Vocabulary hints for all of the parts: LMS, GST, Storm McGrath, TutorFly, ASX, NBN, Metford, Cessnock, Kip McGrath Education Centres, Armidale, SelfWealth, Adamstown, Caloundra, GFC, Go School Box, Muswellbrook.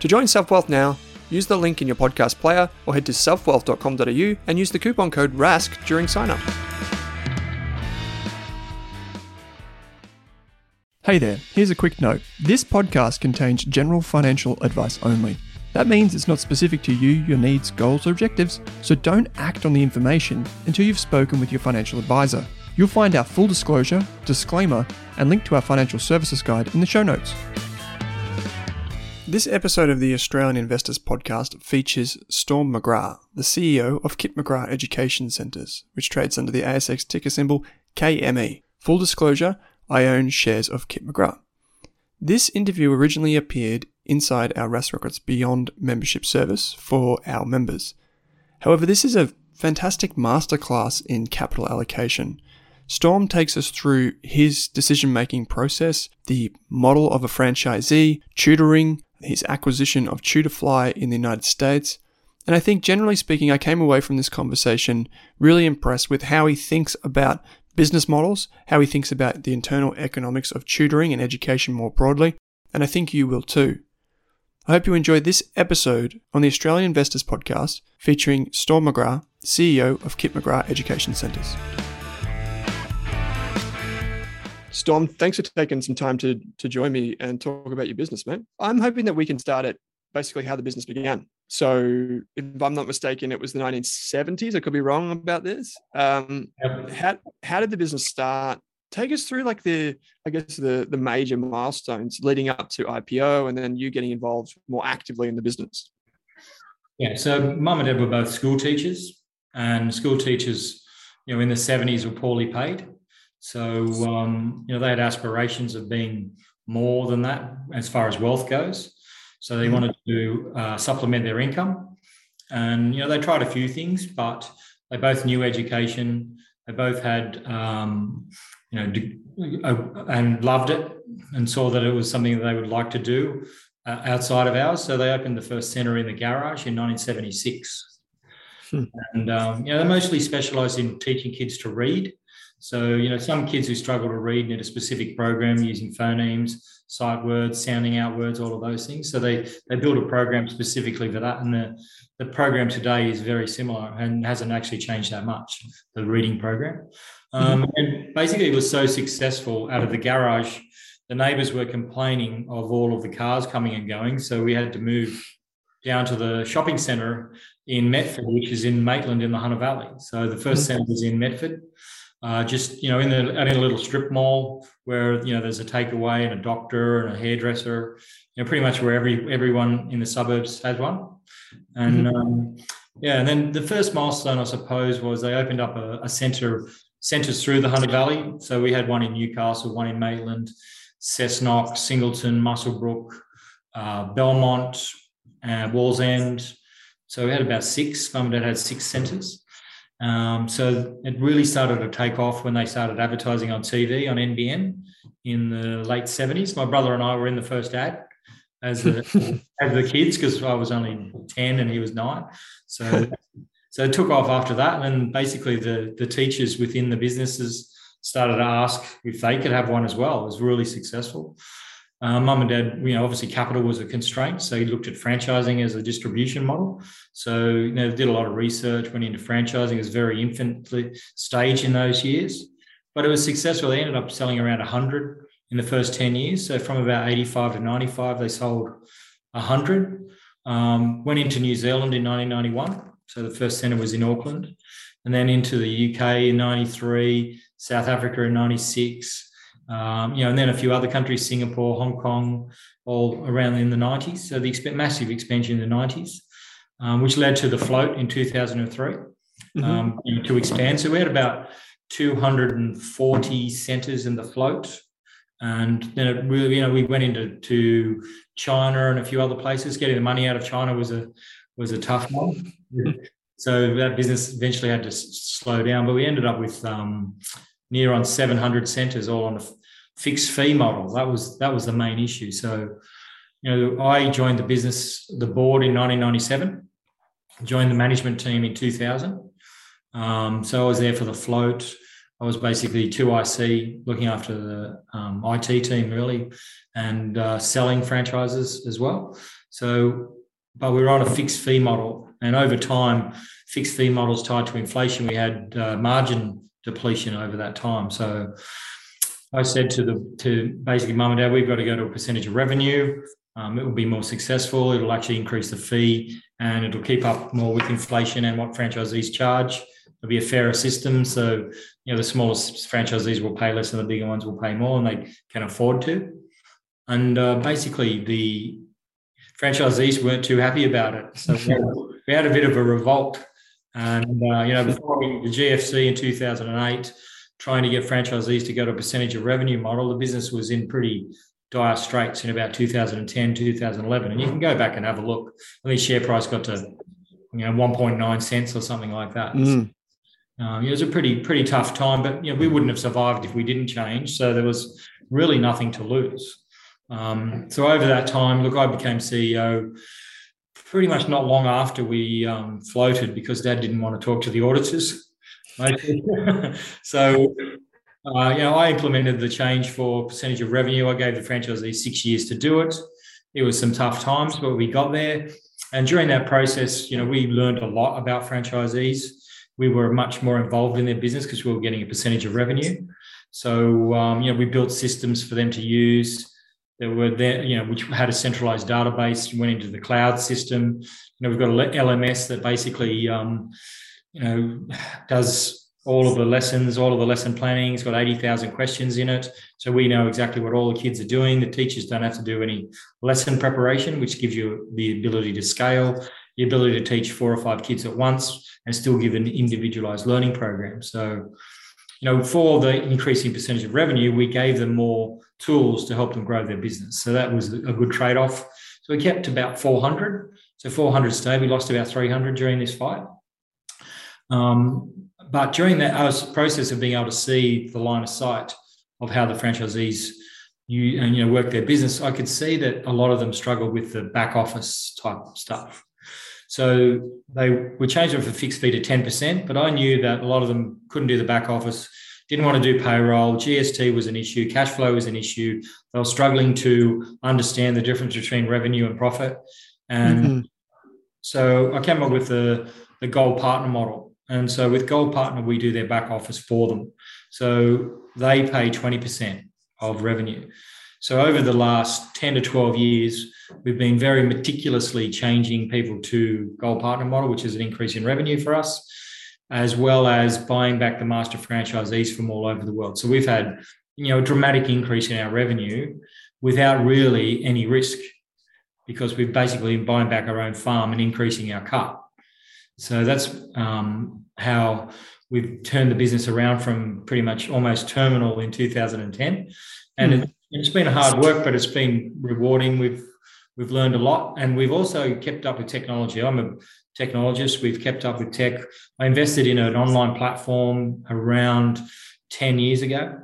To join SelfWealth now, use the link in your podcast player or head to selfwealth.com.au and use the coupon code RASK during sign-up. Hey there, here's a quick note. This podcast contains general financial advice only. That means it's not specific to you, your needs, goals, or objectives, so don't act on the information until you've spoken with your financial advisor. You'll find our full disclosure, disclaimer, and link to our financial services guide in the show notes. This episode of the Australian Investors Podcast features Storm McGrath, the CEO of Kip McGrath Education Centres, which trades under the ASX ticker symbol KME. Full disclosure, I own shares of Kip McGrath. This interview originally appeared inside our Rask Rockets Beyond membership service for our members. However, this is a fantastic masterclass in capital allocation. Storm takes us through his decision-making process, the model of a franchisee, tutoring, his acquisition of TutorFly in the United States. And I think generally speaking, I came away from this conversation really impressed with how he thinks about business models, how he thinks about the internal economics of tutoring and education more broadly, and I think you will too. I hope you enjoyed this episode on the Australian Investors Podcast featuring Storm McGrath, CEO of Kip McGrath Education Centres. Storm, thanks for taking some time to join me and talk about your business, man. I'm hoping that we can start at basically how the business began. So if I'm not mistaken, it was the 1970s. I could be wrong about this. Yep. How did the business start? Take us through the major milestones leading up to IPO and then you getting involved more actively in the business. Yeah. So mum and dad were both school teachers, and school teachers, in the 70s were poorly paid. So, they had aspirations of being more than that as far as wealth goes. So they wanted to supplement their income, and they tried a few things, but they both knew education. They both had, and loved it, and saw that it was something that they would like to do outside of ours. So they opened the first centre in the garage in 1976, and they mostly specialised in teaching kids to read. So, some kids who struggle to read need a specific program using phonemes, sight words, sounding out words, all of those things. So they build a program specifically for that. And the program today is very similar and hasn't actually changed that much, the reading program. And basically it was so successful out of the garage, the neighbours were complaining of all of the cars coming and going. So we had to move down to the shopping centre in Metford, which is in Maitland in the Hunter Valley. So the first centre was in Metford, just, you know, in a little strip mall where, you know, there's a takeaway and a doctor and a hairdresser, you know, pretty much where everyone in the suburbs has one. And and then the first milestone, I suppose, was they opened up a centres through the Hunter Valley. So we had one in Newcastle, one in Maitland, Cessnock, Singleton, Muswellbrook, Belmont, Wallsend. So we had about six. Mum and Dad had six centres. So it really started to take off when they started advertising on TV on NBN in the late 70s. My brother and I were in the first ad as the kids, because I was only 10 and he was 9. So it took off after that. And then basically the teachers within the businesses started to ask if they could have one as well. It was really successful. Mum and Dad, you know, obviously capital was a constraint, so he looked at franchising as a distribution model. So, you know, did a lot of research, went into franchising. It was very infant stage in those years, but it was successful. They ended up selling around 100 in the first 10 years. So from about 85 to 95, they sold 100. Went into New Zealand in 1991. So the first centre was in Auckland, and then into the UK in 93, South Africa in 96. You know, and then a few other countries, Singapore, Hong Kong, all around in the 90s. So the massive expansion in the 90s, which led to the float in 2003 you know, to expand. So we had about 240 centres in the float. And then it really, you know, we went into China and a few other places. Getting the money out of China was a tough one. So that business eventually had to slow down, but we ended up with near on 700 centres, all on a fixed fee model. That was the main issue. So, you know, I joined the business, the board in 1997, joined the management team in 2000. So I was there for the float. I was basically 2IC, looking after the IT team really, and selling franchises as well. So, but we were on a fixed fee model, and over time, fixed fee models tied to inflation, we had margin depletion over that time. So I said to basically Mum and Dad, we've got to go to a percentage of revenue. It will be more successful. It'll actually increase the fee, and it'll keep up more with inflation and what franchisees charge. It'll be a fairer system. So, you know, the smallest franchisees will pay less and the bigger ones will pay more, and they can afford to. And basically the franchisees weren't too happy about it. So we had a bit of a revolt. And, you know, before the GFC in 2008, trying to get franchisees to go to a percentage of revenue model, the business was in pretty dire straits in about 2010, 2011. And you can go back and have a look. I think share price got to, you know, 1.9 cents or something like that. It was a pretty tough time, but, you know, we wouldn't have survived if we didn't change. So there was really nothing to lose. So over that time, look, I became CEO pretty much not long after we floated, because Dad didn't want to talk to the auditors. So, you know, I implemented the change for percentage of revenue. I gave the franchisee 6 years to do it. It was some tough times, but we got there. And during that process, you know, we learned a lot about franchisees. We were much more involved in their business because we were getting a percentage of revenue. So, you know, we built systems for them to use. You know, which had a centralized database, went into the cloud system. You know, we've got an LMS that basically, you know, does all of the lessons, all of the lesson planning. It's got 80,000 questions in it. So we know exactly what all the kids are doing. The teachers don't have to do any lesson preparation, which gives you the ability to scale, the ability to teach 4 or 5 kids at once and still give an individualized learning program. So, you know, for the increasing percentage of revenue, we gave them more tools to help them grow their business. So that was a good trade-off. So we kept about 400. So 400 stayed. We lost about 300 during this fight. But during that process of being able to see the line of sight of how the franchisees work their business, I could see that a lot of them struggled with the back office type stuff. So we changed it from fixed fee to 10%, but I knew that a lot of them couldn't do the back office, didn't want to do payroll, GST was an issue, cash flow was an issue. They were struggling to understand the difference between revenue and profit. And so I came up with the Gold Partner model. And so with Gold Partner, we do their back office for them. So they pay 20% of revenue. So over the last 10 to 12 years, we've been very meticulously changing people to gold partner model, which is an increase in revenue for us, as well as buying back the master franchisees from all over the world. So we've had, a dramatic increase in our revenue without really any risk, because we've basically been buying back our own farm and increasing our cut. So that's how we've turned the business around from pretty much almost terminal in 2010. And it's been hard work, but it's been rewarding. We've learned a lot, and we've also kept up with technology. I'm a technologist. We've kept up with tech. I invested in an online platform around 10 years ago.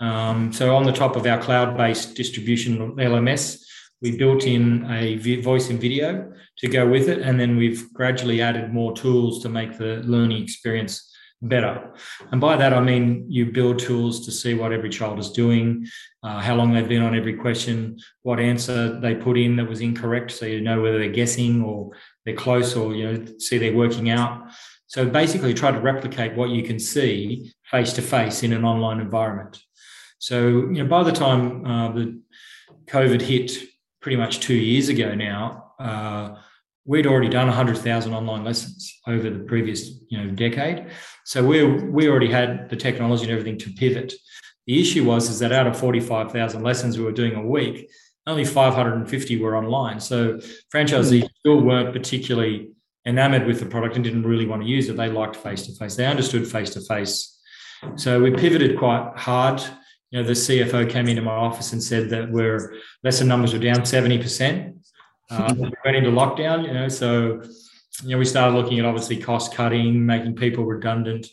So on the top of our cloud-based distribution LMS, we built in a voice and video to go with it, and then we've gradually added more tools to make the learning experience better. And by that, I mean you build tools to see what every child is doing, how long they've been on every question, what answer they put in that was incorrect, so you know whether they're guessing or they're close, or see they're working out. So basically try to replicate what you can see face-to-face in an online environment. So by the time the COVID hit pretty much 2 years ago now, we'd already done 100,000 online lessons over the previous, decade. So we already had the technology and everything to pivot. The issue was that out of 45,000 lessons we were doing a week, only 550 were online. So franchisees still weren't particularly enamored with the product and didn't really want to use it. They liked face-to-face. They understood face-to-face. So we pivoted quite hard. The CFO came into my office and said that lesson numbers were down 70%. We went into lockdown, so, we started looking at obviously cost cutting, making people redundant,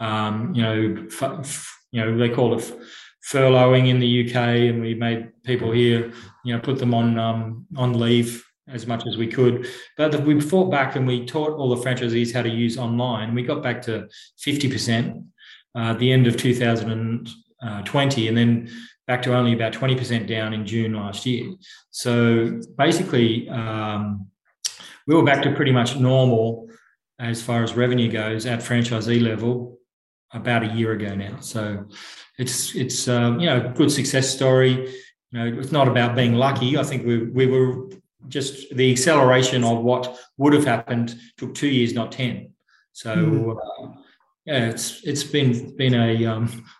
they call it furloughing in the UK, and we made people here, put them on leave as much as we could. But we fought back and we taught all the franchisees how to use online. We got back to 50% at the end of 2020, and then back to only about 20% down in June last year. So basically, we were back to pretty much normal as far as revenue goes at franchisee level about a year ago now. So it's a good success story. It's not about being lucky. I think we were just the acceleration of what would have happened took 2 years, not 10. So. It's been a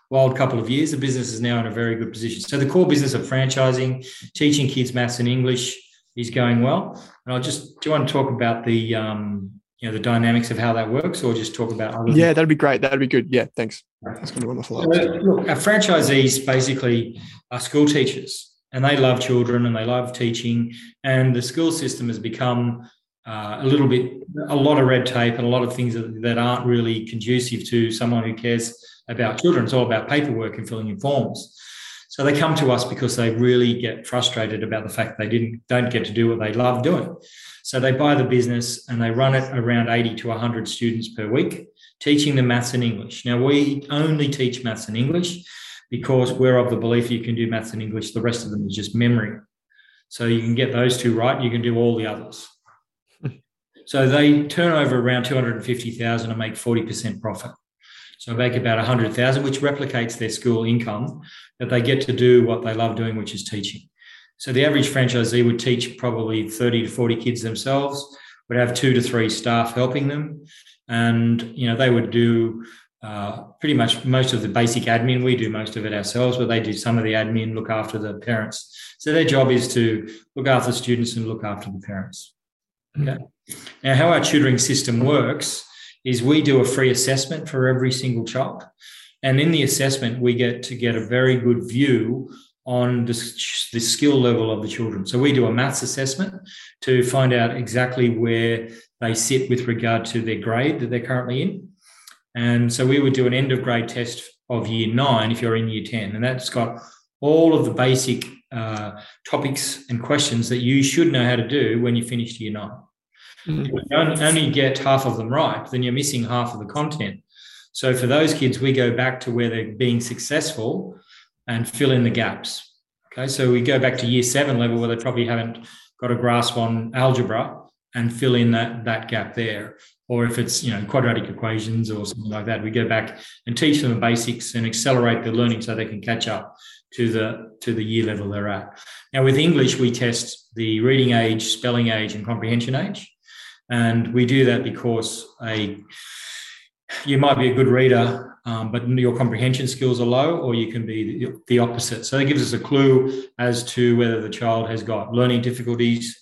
wild couple of years. The business is now in a very good position. So the core business of franchising, teaching kids maths and English, is going well. And do you want to talk about the the dynamics of how that works, or just talk about other? Yeah, that'd be great. That'd be good. Yeah, thanks. That's going to be wonderful. Look, our franchisees basically are school teachers, and they love children and they love teaching. And the school system has become a lot of red tape and a lot of things that aren't really conducive to someone who cares about children. It's all about paperwork and filling in forms. So they come to us because they really get frustrated about the fact they don't get to do what they love doing. So they buy the business and they run it around 80 to 100 students per week, teaching them maths and English. Now, we only teach maths and English because we're of the belief you can do maths and English. The rest of them is just memory. So you can get those two right, you can do all the others. So they turn over around 250,000 and make 40% profit. So make about 100,000, which replicates their school income, that they get to do what they love doing, which is teaching. So the average franchisee would teach probably 30 to 40 kids themselves, would have 2 to 3 staff helping them. And, they would do pretty much most of the basic admin. We do most of it ourselves, but they do some of the admin, look after the parents. So their job is to look after the students and look after the parents. Okay. Now, how our tutoring system works is we do a free assessment for every single child. And in the assessment, we get to get a very good view on the skill level of the children. So we do a maths assessment to find out exactly where they sit with regard to their grade that they're currently in. And so we would do an end of grade test of year 9 if you're in year 10. And that's got all of the basic topics and questions that you should know how to do when you finish year 9. If you only get half of them right, then you're missing half of the content. So for those kids, we go back to where they're being successful and fill in the gaps. Okay, so we go back to year 7 level where they probably haven't got a grasp on algebra and fill in that gap there. or if it's, you know, quadratic equations or something like that, we go back and teach them the basics and accelerate their learning so they can catch up to the year level they're at. Now, with English, we test the reading age, spelling age, and comprehension age. And we do that because you might be a good reader, but your comprehension skills are low, or you can be the opposite. So that gives us a clue as to whether the child has got learning difficulties,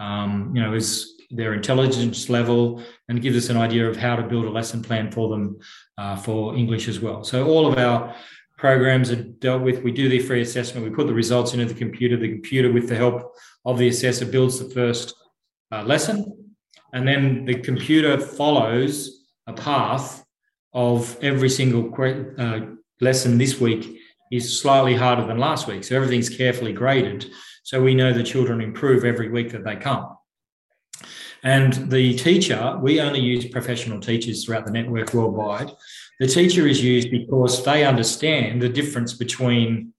is their intelligence level, and gives us an idea of how to build a lesson plan for them for English as well. So all of our programs are dealt with. We do the free assessment. We put the results into the computer. The computer, with the help of the assessor, builds the first lesson, and then the computer follows a path of every single lesson. This week is slightly harder than last week, so everything's carefully graded, so we know the children improve every week that they come. And the teacher, we only use professional teachers throughout the network worldwide. The teacher is used because they understand the difference between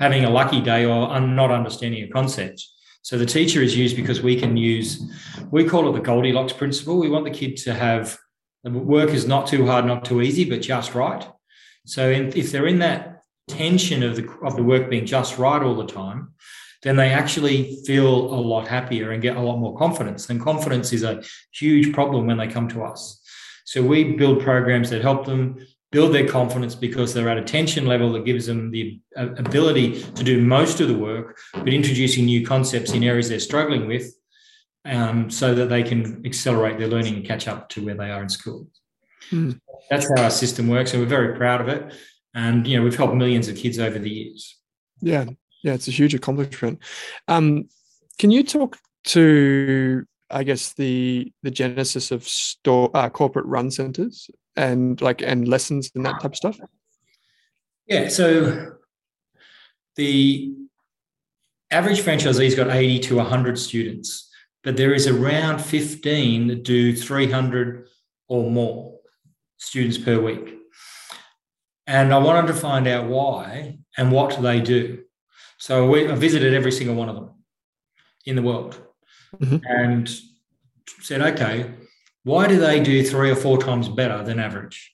having a lucky day or not understanding a concept. So the teacher is used because we call it the Goldilocks principle. We want the kid to have work is not too hard, not too easy, but just right. So if they're in that tension of the work being just right all the time, then they actually feel a lot happier and get a lot more confidence. And confidence is a huge problem when they come to us. So we build programs that help them build their confidence because they're at a tension level that gives them the ability to do most of the work, but introducing new concepts in areas they're struggling with, so that they can accelerate their learning and catch up to where they are in school. Mm. That's how our system works, and we're very proud of it. And, you know, we've helped millions of kids over the years. Yeah, it's a huge accomplishment. Can you talk to, I guess, the genesis of corporate run centres and lessons and that type of stuff? Yeah, so the average franchisee's got 80 to 100 students, but there is around 15 that do 300 or more students per week. And I wanted to find out why and what they do. So I visited every single one of them in the world, mm-hmm. and said, okay, why do they do 3 or 4 times better than average?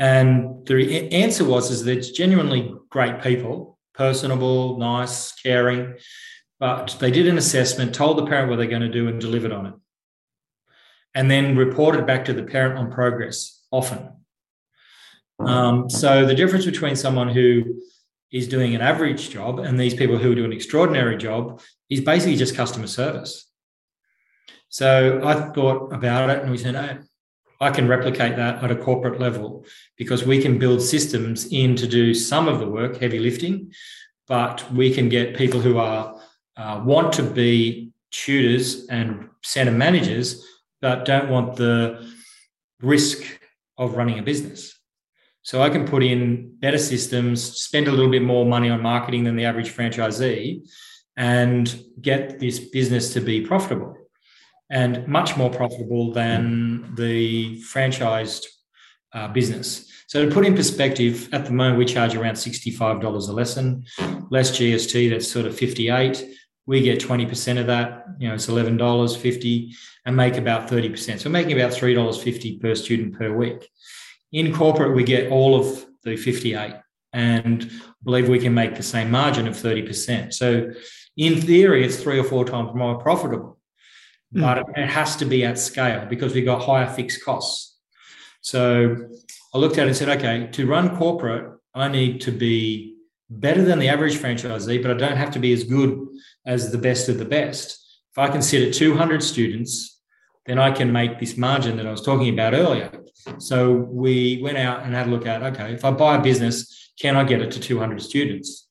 And the answer was that it's genuinely great people, personable, nice, caring, but they did an assessment, told the parent what they're going to do and delivered on it, and then reported back to the parent on progress often. So the difference between someone who is doing an average job and these people who do an extraordinary job is basically just customer service. So I thought about it and we said, hey, I can replicate that at a corporate level because we can build systems in to do some of the work, heavy lifting, but we can get people who are want to be tutors and centre managers but don't want the risk of running a business. So I can put in better systems, spend a little bit more money on marketing than the average franchisee, and get this business to be profitable and much more profitable than the franchised business. So to put in perspective, at the moment, we charge around $65 a lesson, less GST, that's sort of $58. We get 20% of that, you know, it's $11.50, and make about 30%. So we're making about $3.50 per student per week. In corporate, we get all of the 58 and believe we can make the same margin of 30%. So in theory, it's 3 or 4 times more profitable, but it has to be at scale because we've got higher fixed costs. So I looked at it and said, okay, to run corporate, I need to be better than the average franchisee, but I don't have to be as good as the best of the best. If I can sit at 200 students, then I can make this margin that I was talking about earlier. So we went out and had a look at, okay, if I buy a business, can I get it to 200 students?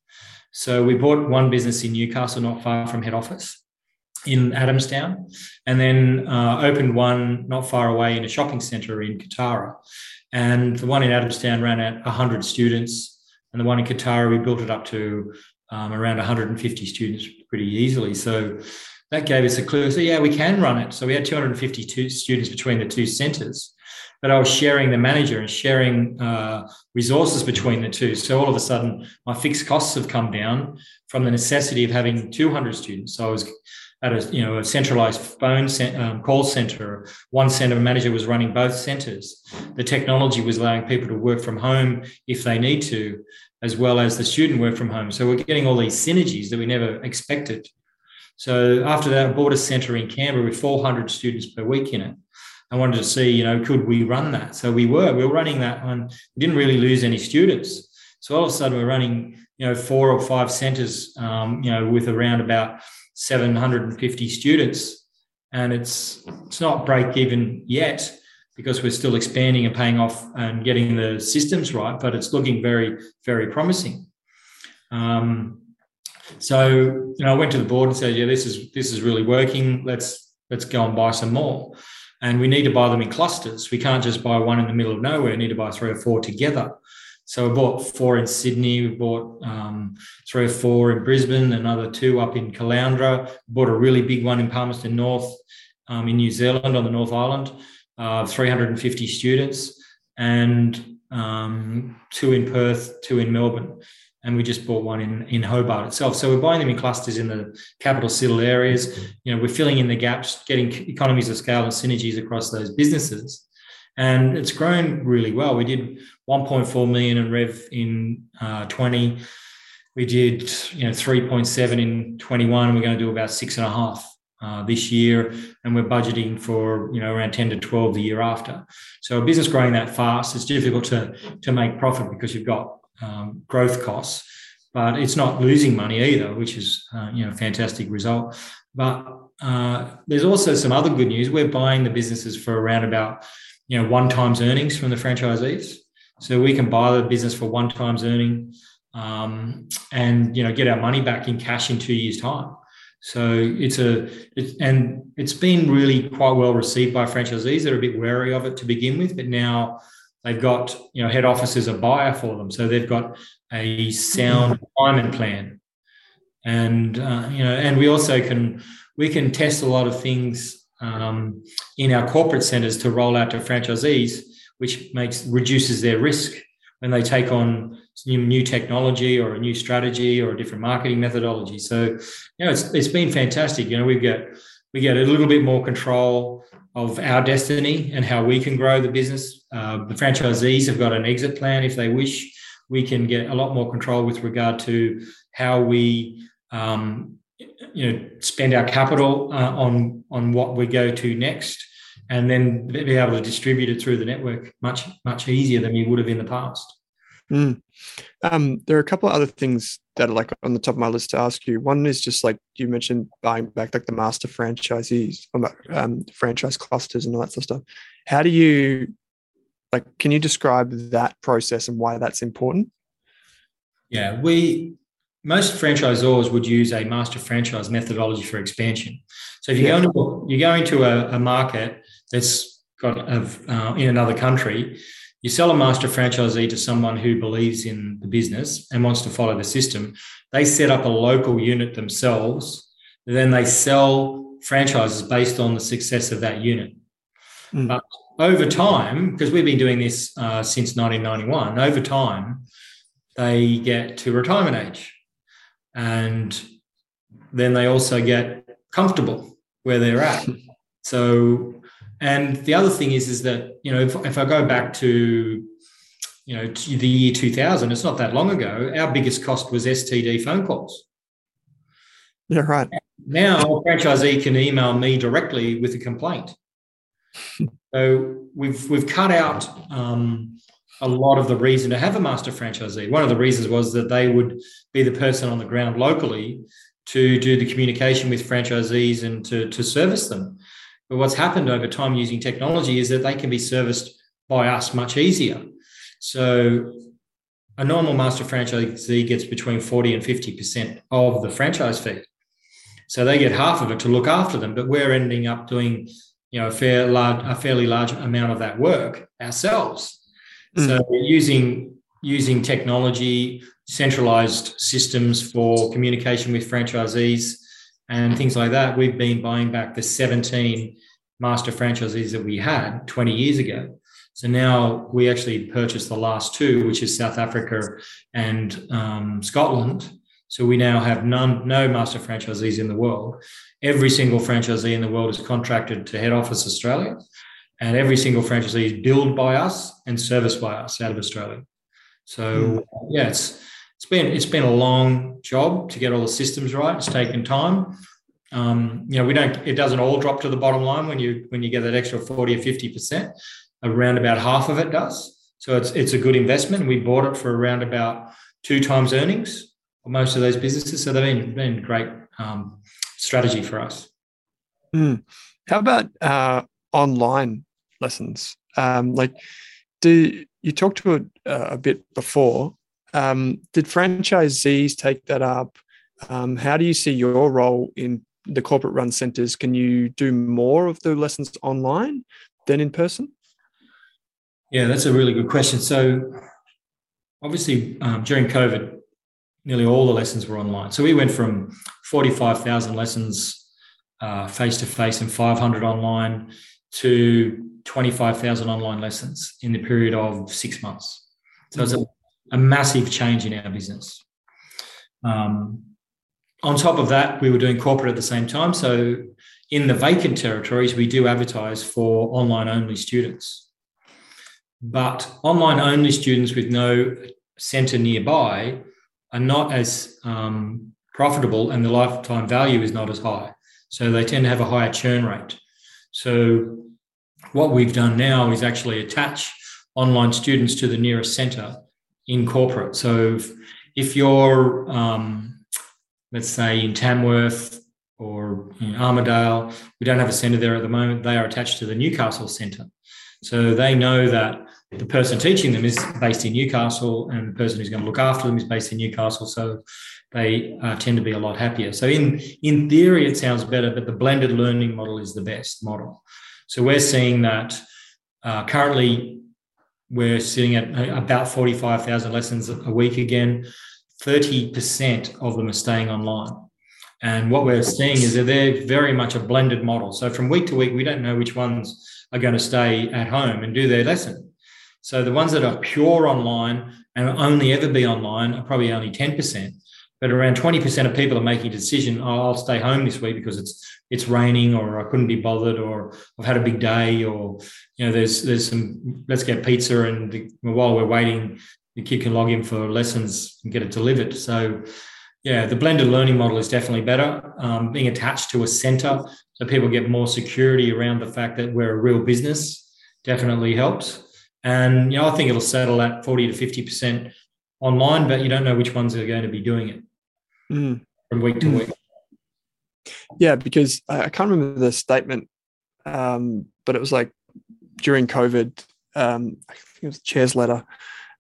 So we bought one business in Newcastle, not far from head office, in Adamstown, and then opened one not far away in a shopping centre in Katara. And the one in Adamstown ran at 100 students, and the one in Katara, we built it up to around 150 students pretty easily. So that gave us a clue. So, yeah, we can run it. So we had 252 students between the two centres. But I was sharing the manager and sharing resources between the two. So all of a sudden, my fixed costs have come down from the necessity of having 200 students. So I was at a centralized phone call center. One center manager was running both centers. The technology was allowing people to work from home if they need to, as well as the student work from home. So we're getting all these synergies that we never expected. So after that, I bought a centre in Canberra with 400 students per week in it. I wanted to see, could we run that? So we were running that one. We didn't really lose any students. So all of a sudden we're running, 4 or 5 centres, with around about 750 students. And it's not break even yet because we're still expanding and paying off and getting the systems right, but it's looking very, very promising. So I went to the board and said, yeah, this is really working. Let's go and buy some more. And we need to buy them in clusters. We can't just buy one in the middle of nowhere. We need to buy 3 or 4 together. So we bought 4 in Sydney. We bought 3 or 4 in Brisbane, another 2 up in Caloundra. We bought a really big one in Palmerston North in New Zealand on the North Island, 350 students, and 2 in Perth, 2 in Melbourne. And we just bought one in Hobart itself. So we're buying them in clusters in the capital city areas. We're filling in the gaps, getting economies of scale and synergies across those businesses. And it's grown really well. We did 1.4 million in rev in 20. We did 3.7 in 21. And we're going to do about 6.5 this year. And we're budgeting for around 10 to 12 the year after. So a business growing that fast, it's difficult to make profit because you've got growth costs, but it's not losing money either, which is a fantastic result. But there's also some other good news. We're buying the businesses for around about 1 times earnings from the franchisees, so we can buy the business for 1 times earning, and get our money back in cash in 2 years' time. So it's been really quite well received by franchisees that are a bit wary of it to begin with, but now they've got, head office is a buyer for them. So they've got a sound retirement plan. And, and we also can test a lot of things in our corporate centres to roll out to franchisees, which reduces their risk when they take on new technology or a new strategy or a different marketing methodology. So, it's been fantastic. We get a little bit more control of our destiny and how we can grow the business. The franchisees have got an exit plan if they wish. We can get a lot more control with regard to how we, spend our capital on what we go to next, and then be able to distribute it through the network much, much easier than we would have in the past. Mm. There are a couple of other things that are on the top of my list to ask you. One is just you mentioned buying back the master franchisees, franchise clusters and all that sort of stuff. How do you can you describe that process and why that's important? Yeah, most franchisors would use a master franchise methodology for expansion. So if you go into a market that's got in another country, you sell a master franchisee to someone who believes in the business and wants to follow the system. They set up a local unit themselves. Then they sell franchises based on the success of that unit. Mm. But over time, because we've been doing this since 1991, over time, they get to retirement age. And then they also get comfortable where they're at. So... And the other thing is that, if I go back to, to the year 2000, it's not that long ago, our biggest cost was STD phone calls. Yeah, right. Now a franchisee can email me directly with a complaint. So we've cut out a lot of the reason to have a master franchisee. One of the reasons was that they would be the person on the ground locally to do the communication with franchisees and to service them. But what's happened over time using technology is that they can be serviced by us much easier. So a normal master franchisee gets between 40 and 50% of the franchise fee. So they get half of it to look after them, but we're ending up doing, a fairly large amount of that work ourselves. Mm. So we're using technology, centralized systems for communication with franchisees, and things like that. We've been buying back the 17 master franchisees that we had 20 years ago. So now we actually purchased the last 2, which is South Africa and Scotland. So we now have no master franchisees in the world. Every single franchisee in the world is contracted to Head Office Australia, and every single franchisee is billed by us and serviced by us out of Australia. So yeah, it's been a long job to get all the systems right. It's taken time. It doesn't all drop to the bottom line when you get that extra 40 or 50%. Around about half of it does. So it's a good investment. We bought it for around about 2 times earnings for most of those businesses. So they've been great strategy for us. How about online lessons? You talked to it a bit before. Did franchisees take that up? How do you see your role in the corporate run centres? Can you do more of the lessons online than in person? Yeah, that's a really good question. So obviously during COVID, nearly all the lessons were online. So we went from 45,000 lessons face-to-face and 500 online to 25,000 online lessons in the period of 6 months. So it's a massive change in our business. On top of that, we were doing corporate at the same time. So in the vacant territories, we do advertise for online-only students. But online-only students with no centre nearby are not as profitable, and the lifetime value is not as high. So they tend to have a higher churn rate. So what we've done now is actually attach online students to the nearest centre in corporate. So if you're, let's say, in Tamworth or in Armidale, we don't have a centre there at the moment. They are attached to the Newcastle centre. So they know that the person teaching them is based in Newcastle, and the person who's going to look after them is based in Newcastle. So they tend to be a lot happier. So in theory, it sounds better, but the blended learning model is the best model. So we're seeing that currently we're sitting at about 45,000 lessons a week again. 30% of them are staying online. And what we're seeing is that they're very much a blended model. So from week to week, we don't know which ones are going to stay at home and do their lesson. So the ones that are pure online and only ever be online are probably only 10%, but around 20% of people are making a decision, oh, I'll stay home this week because it's raining, or I couldn't be bothered, or I've had a big day, or there's some, let's get pizza, and while we're waiting, the kid can log in for lessons and get it delivered. So yeah, the blended learning model is definitely better. Being attached to a centre so people get more security around the fact that we're a real business definitely helps. And, I think it'll settle at 40 to 50% online, but you don't know which ones are going to be doing it from week to week. Yeah, because I can't remember the statement, but it was like during COVID, I think it was Chair's letter.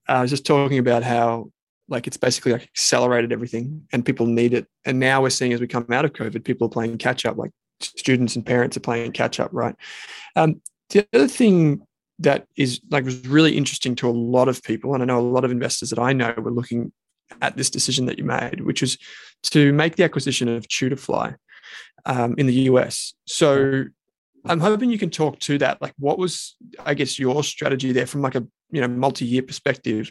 I was just talking about how, it's basically accelerated everything and people need it. And now we're seeing, as we come out of COVID, people are playing catch up, students and parents are playing catch up, right? The other thing that is was really interesting to a lot of people, and I know a lot of investors that I know were looking at this decision that you made, which is to make the acquisition of TutorFly in the US. So I'm hoping you can talk to that. What was, your strategy there from a, multi-year perspective?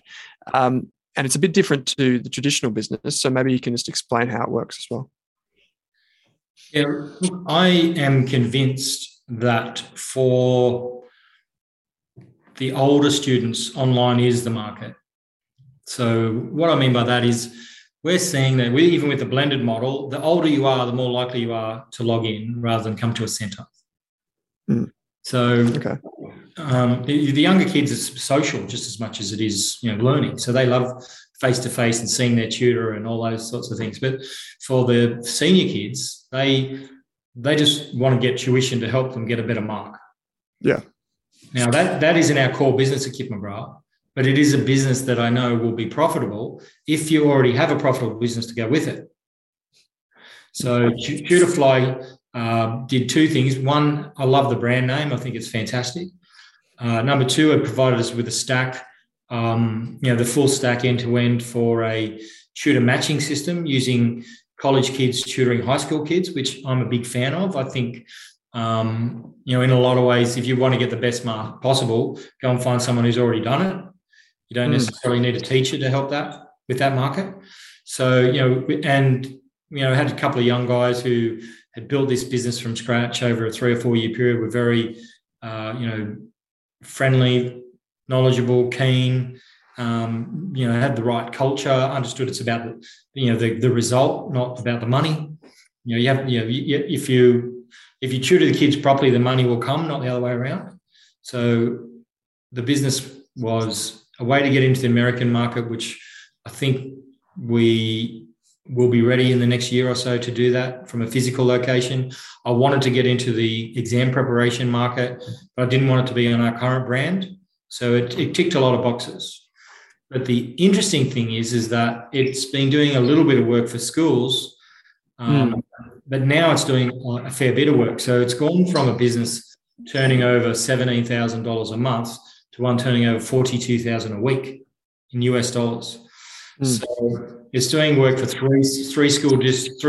And it's a bit different to the traditional business. So maybe you can just explain how it works as well. Yeah, I am convinced that for the older students, online is the market. So what I mean by that is we're seeing that even with the blended model, the older you are, the more likely you are to log in rather than come to a centre. So okay. The younger kids are social just as much as it is, learning. So they love face-to-face and seeing their tutor and all those sorts of things. But for the senior kids, they just want to get tuition to help them get a better mark. Yeah. Now, that isn't our core business at Kip McGrath, but it is a business that I know will be profitable if you already have a profitable business to go with it. So TutorFly did two things. One, I love the brand name. I think it's fantastic. Number two, it provided us with a stack, the full stack end-to-end for a tutor matching system using college kids tutoring high school kids, which I'm a big fan of. I think, in a lot of ways, if you want to get the best mark possible, go and find someone who's already done it. You don't necessarily need a teacher to help that with that market. So, and had a couple of young guys who had built this business from scratch over a 3 or 4 year period, were very, friendly, knowledgeable, keen, had the right culture, understood it's about, the result, not about the money. If you tutor the kids properly, the money will come, not the other way around. So the business was a way to get into the American market, which I think we will be ready in the next year or so to do that from a physical location. I wanted to get into the exam preparation market, but I didn't want it to be on our current brand. So it ticked a lot of boxes. But the interesting thing is that it's been doing a little bit of work for schools, but now it's doing a fair bit of work. So it's gone from a business turning over $17,000 a month to one turning over $42,000 a week in US dollars. So it's doing work for three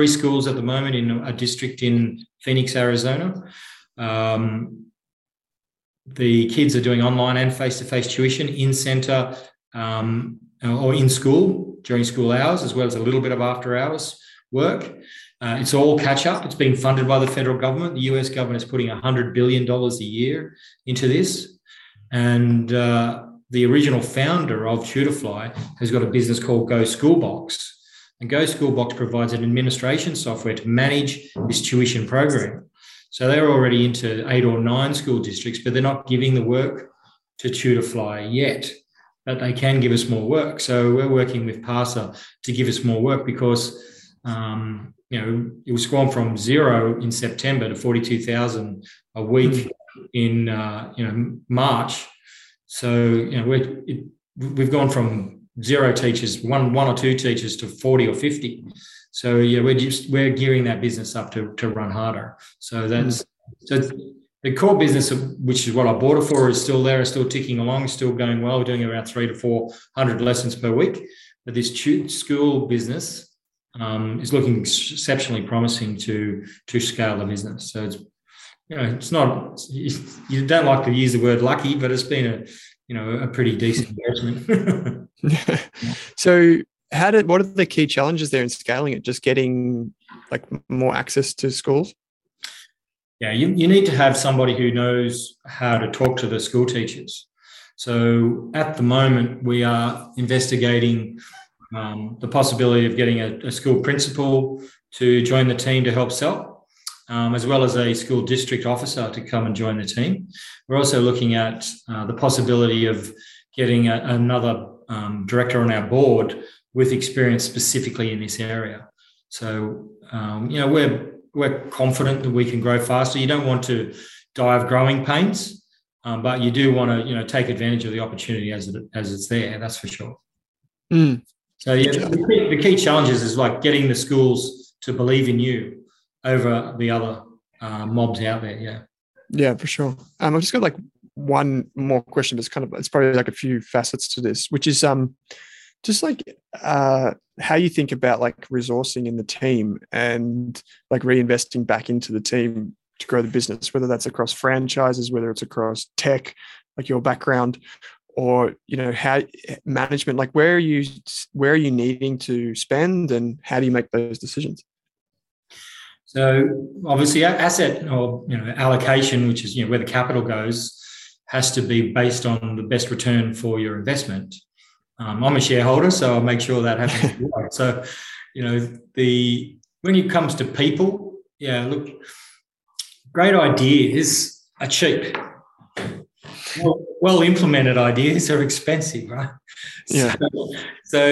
schools at the moment in a district in Phoenix, Arizona. The kids are doing online and face-to-face tuition in centre or in school during school hours, as well as a little bit of after hours work. It's all catch up. It's being funded by the federal government. The US government is putting $100 billion a year into this. And the original founder of TutorFly has got a business called Go School Box. And Go School Box provides an administration software to manage this tuition program. So they're already into 8 or 9 school districts, but they're not giving the work to TutorFly yet. But they can give us more work. So we're working with PASA to give us more work because, it was gone from zero in September to 42,000 a week in, March. So, we've gone from zero teachers, one or two teachers to 40 or 50. So, we're gearing that business up to run harder. So so the core business, which is what I bought it for, is still there, is still ticking along, still going well. We're doing around 300 to 400 lessons per week. But this school business is looking exceptionally promising to scale the business. So it's, it's not, you don't like to use the word lucky, but it's been a pretty decent investment. So what are the key challenges there in scaling it? Just getting more access to schools? Yeah, you need to have somebody who knows how to talk to the school teachers. So at the moment, we are investigating the possibility of getting a school principal to join the team to help sell. As well as a school district officer to come and join the team. We're also looking at the possibility of getting another director on our board with experience specifically in this area. So, we're confident that we can grow faster. You don't want to die of growing pains, but you do want to, take advantage of the opportunity as it's there, that's for sure. So, the key challenges is getting the schools to believe in you over the other mobs out there, yeah. Yeah, for sure. I've just got one more question. It's probably a few facets to this, which is how you think about resourcing in the team and reinvesting back into the team to grow the business, whether that's across franchises, whether it's across tech, your background, or how management. Where are you needing to spend, and how do you make those decisions? So obviously asset or allocation, which is where the capital goes, has to be based on the best return for your investment. I'm a shareholder, so I'll make sure that happens. Well. So when it comes to people, great ideas are cheap. Well implemented ideas are expensive, right? Yeah. So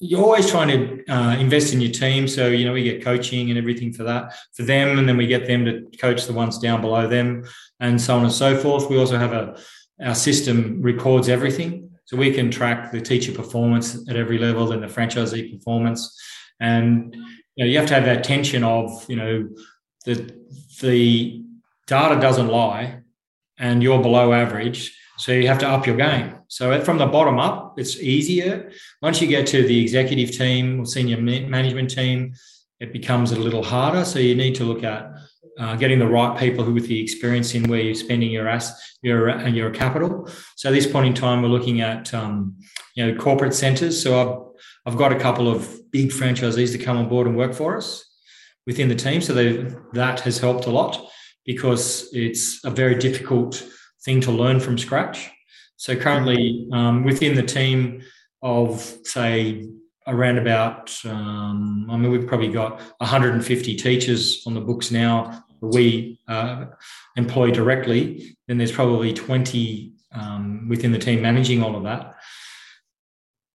you're always trying to invest in your team. So, we get coaching and everything for them. And then we get them to coach the ones down below them and so on and so forth. We also have our system records everything. So we can track the teacher performance at every level and the franchisee performance. And, you have to have that tension of, the data doesn't lie and you're below average. So you have to up your game. So from the bottom up, it's easier. Once you get to the executive team or senior management team, it becomes a little harder. So you need to look at getting the right people who with the experience in where you're spending your capital. So at this point in time, we're looking at corporate centres. So I've got a couple of big franchisees to come on board and work for us within the team. So that has helped a lot because it's a very difficult thing to learn from scratch. So currently within the team of, say, around about, we've probably got 150 teachers on the books now that we employ directly. Then there's probably 20 within the team managing all of that.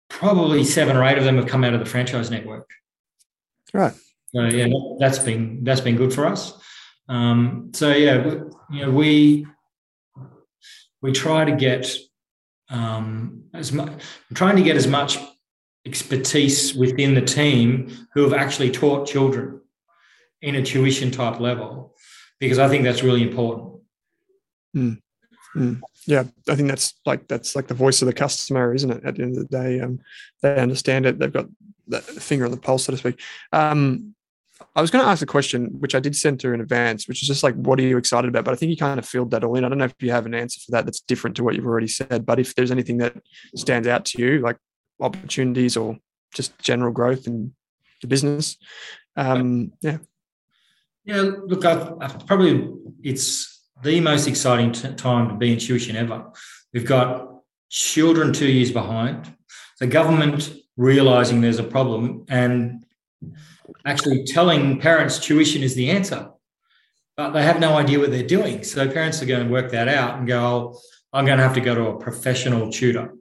Probably 7 or 8 of them have come out of the franchise network. Right. So yeah, that's been good for us. We try to get as much expertise within the team who have actually taught children in a tuition type level, because I think that's really important. Mm. Mm. Yeah, I think that's like the voice of the customer, isn't it? At the end of the day, they understand it. They've got that finger on the pulse, so to speak. I was going to ask a question, which I did send through in advance, which is just like, what are you excited about? But I think you kind of filled that all in. I don't know if you have an answer for that that's different to what you've already said, but if there's anything that stands out to you, like opportunities or just general growth in the business. Look, I've probably, it's the most exciting time to be in tuition ever. We've got children 2 years behind, the government realising there's a problem and actually telling parents tuition is the answer, but they have no idea what they're doing. So parents are going to work that out and go, oh, I'm going to have to go to a professional tutor.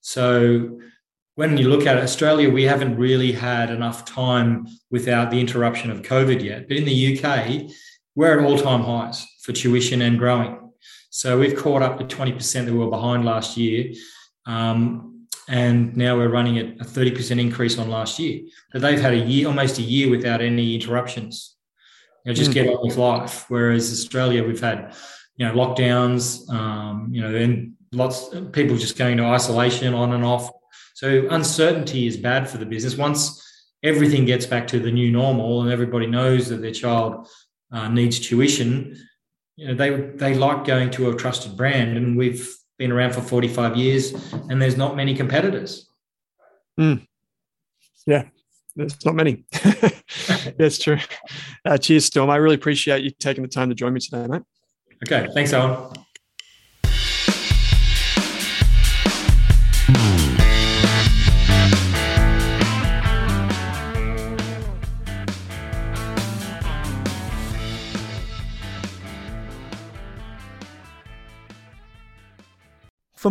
So when you look at Australia, we haven't really had enough time without the interruption of COVID yet. But in the UK, we're at all-time highs for tuition and growing. So we've caught up to 20% that we were behind last year. And now we're running at a 30% increase on last year. But they've had almost a year without any interruptions. Just get on with life. Whereas Australia, we've had, lockdowns, and lots of people just going to isolation on and off. So uncertainty is bad for the business. Once everything gets back to the new normal and everybody knows that their child needs tuition, they like going to a trusted brand, and we've been around for 45 years and there's not many competitors. Mm. Yeah, there's not many. That's true. Cheers, Storm. I really appreciate you taking the time to join me today, mate. Okay, thanks, Owen. For